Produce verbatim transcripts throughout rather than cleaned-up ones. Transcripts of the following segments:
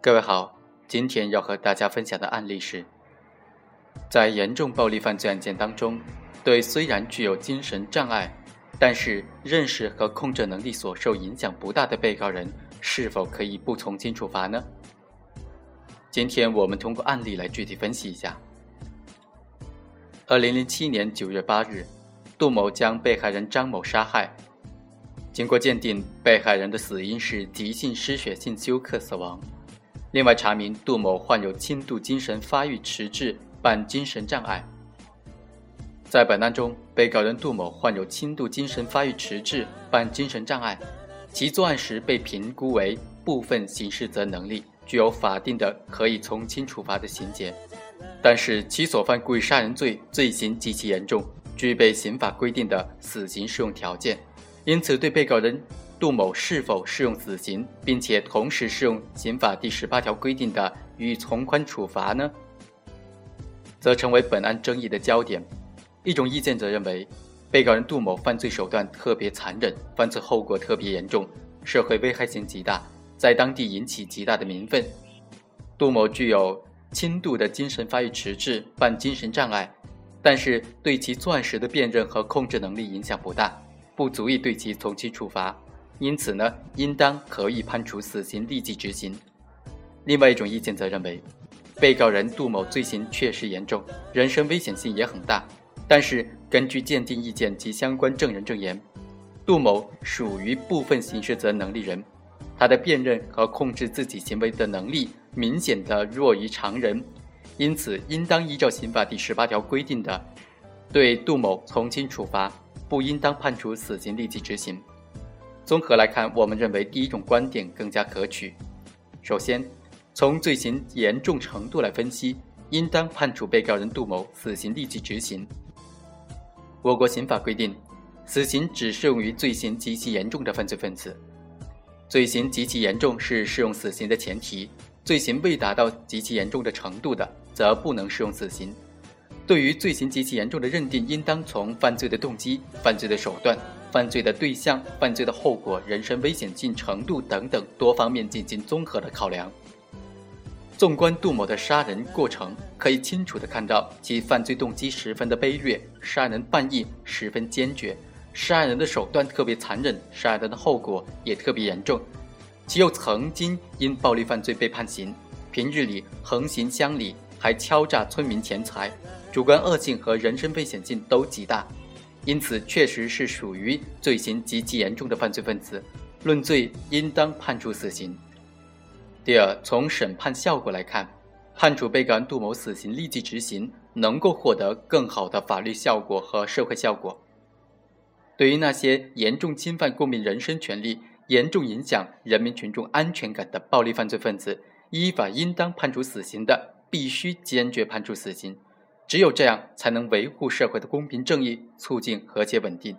各位好，今天要和大家分享的案例是，在严重暴力犯罪案件当中，对虽然具有精神障碍，但是认识和控制能力所受影响不大的被告人，是否可以不从轻处罚呢？今天我们通过案例来具体分析一下。二零零七年九月八日，杜某将被害人张某杀害，经过鉴定，被害人的死因是急性失血性休克死亡。另外查明，杜某患有轻度精神发育迟滞伴精神障碍。在本案中，被告人杜某患有轻度精神发育迟滞伴精神障碍，其作案时被评估为部分刑事责任能力，具有法定的可以从轻处罚的情节，但是其所犯故意杀人罪罪行极其严重，具备刑法规定的死刑适用条件，因此对被告人杜某是否适用死刑，并且同时适用刑法第十八条规定的予以从宽处罚呢，则成为本案争议的焦点。一种意见则认为，被告人杜某犯罪手段特别残忍，犯罪后果特别严重，社会危害性极大，在当地引起极大的民愤。杜某具有轻度的精神发育迟滞伴精神障碍，但是对其作案时的辨认和控制能力影响不大，不足以对其从轻处罚，因此呢，应当可以判处死刑立即执行。另外一种意见则认为，被告人杜某罪行确实严重，人身危险性也很大，但是根据鉴定意见及相关证人证言，杜某属于部分刑事责任能力人，他的辨认和控制自己行为的能力明显的弱于常人，因此应当依照刑法第十八条规定的对杜某从轻处罚，不应当判处死刑立即执行。综合来看，我们认为第一种观点更加可取。首先，从罪行严重程度来分析，应当判处被告人杜某死刑立即执行。我国刑法规定，死刑只适用于罪行极其严重的犯罪分子。罪行极其严重是适用死刑的前提，罪行未达到极其严重的程度的，则不能适用死刑。对于罪行极其严重的认定，应当从犯罪的动机、犯罪的手段、犯罪的对象、犯罪的后果、人身危险性程度等等多方面进行综合的考量。纵观杜某的杀人过程，可以清楚地看到其犯罪动机十分的卑劣，杀人犯意十分坚决，杀人的手段特别残忍，杀人的后果也特别严重。其又曾经因暴力犯罪被判刑，平日里横行乡里，还敲诈村民钱财，主观恶性和人身危险性都极大，因此确实是属于罪行极其严重的犯罪分子，论罪应当判处死刑。第二，从审判效果来看，判处被告人杜某死刑立即执行，能够获得更好的法律效果和社会效果。对于那些严重侵犯公民人身权利、严重影响人民群众安全感的暴力犯罪分子，依法应当判处死刑的，必须坚决判处死刑。只有这样，才能维护社会的公平正义，促进和谐稳定。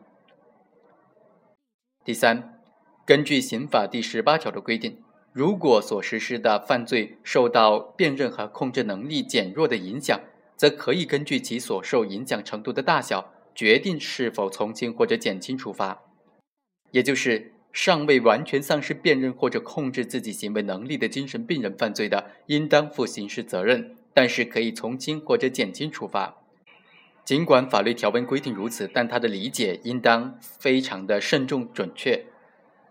第三，根据刑法第十八条的规定，如果所实施的犯罪受到辨认和控制能力减弱的影响，则可以根据其所受影响程度的大小，决定是否从轻或者减轻处罚。也就是，尚未完全丧失辨认或者控制自己行为能力的精神病人犯罪的，应当负刑事责任，但是可以从轻或者减轻处罚。尽管法律条文规定如此，但它的理解应当非常的慎重准确。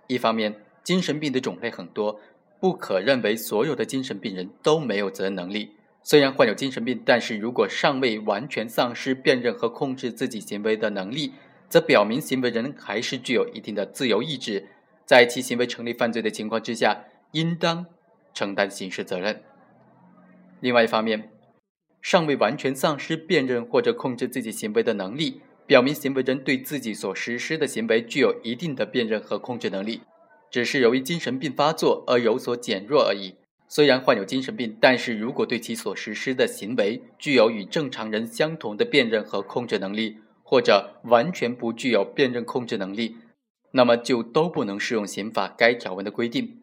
一方面，精神病的种类很多，不可认为所有的精神病人都没有责任能力。虽然患有精神病，但是如果尚未完全丧失辨认和控制自己行为的能力，则表明行为人还是具有一定的自由意志，在其行为成立犯罪的情况之下，应当承担刑事责任。另外一方面，尚未完全丧失辨认或者控制自己行为的能力，表明行为人对自己所实施的行为具有一定的辨认和控制能力，只是由于精神病发作而有所减弱而已。虽然患有精神病，但是如果对其所实施的行为具有与正常人相同的辨认和控制能力，或者完全不具有辨认控制能力，那么就都不能适用刑法该条文的规定。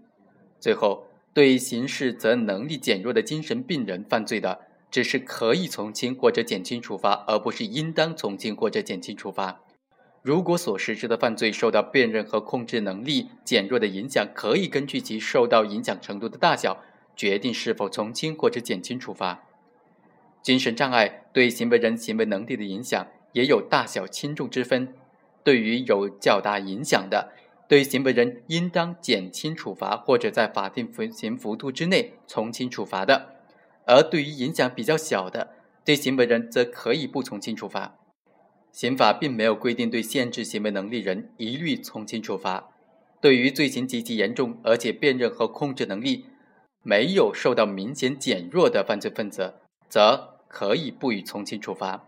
最后，对刑事责任能力减弱的精神病人犯罪的，只是可以从轻或者减轻处罚，而不是应当从轻或者减轻处罚。如果所实施的犯罪受到辨认和控制能力减弱的影响，可以根据其受到影响程度的大小，决定是否从轻或者减轻处罚。精神障碍对行为人行为能力的影响也有大小轻重之分，对于有较大影响的，对行为人应当减轻处罚或者在法定刑幅度之内从轻处罚的，而对于影响比较小的，对行为人则可以不从轻处罚。刑法并没有规定对限制行为能力人一律从轻处罚，对于罪行极其严重而且辨认和控制能力没有受到明显减弱的犯罪分子，则可以不予从轻处罚。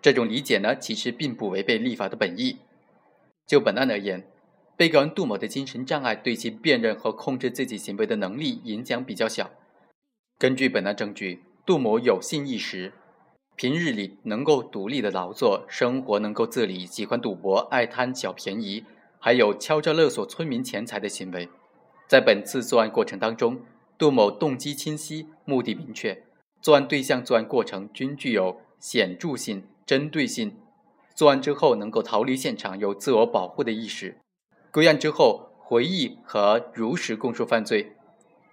这种理解呢，其实并不违背立法的本意。就本案而言，被告人杜某的精神障碍对其辨认和控制自己行为的能力影响比较小。根据本案证据，杜某有性意识，平日里能够独立的劳作，生活能够自理，喜欢赌博，爱贪小便宜，还有敲诈勒索村民钱财的行为。在本次作案过程当中，杜某动机清晰，目的明确，作案对象、作案过程均具有显著性、针对性，作案之后能够逃离现场，有自我保护的意识。归案之后，回忆和如实供述犯罪，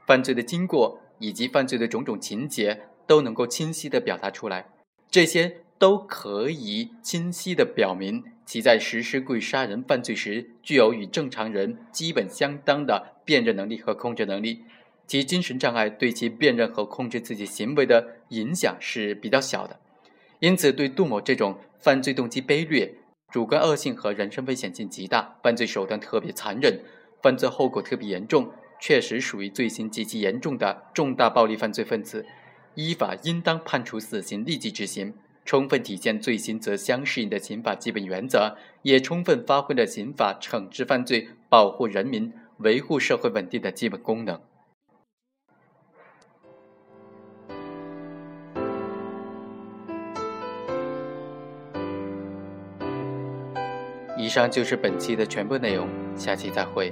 犯罪的经过以及犯罪的种种情节都能够清晰地表达出来，这些都可以清晰地表明其在实施故意杀人犯罪时具有与正常人基本相当的辨认能力和控制能力，其精神障碍对其辨认和控制自己行为的影响是比较小的。因此，对杜某这种犯罪动机卑劣、主观恶性和人身危险性极大、犯罪手段特别残忍、犯罪后果特别严重，确实属于罪行极其严重的重大暴力犯罪分子，依法应当判处死刑立即执行，充分体现罪行责相适应的刑法基本原则，也充分发挥了刑法惩治犯罪、保护人民、维护社会稳定的基本功能。以上就是本期的全部内容，下期再会。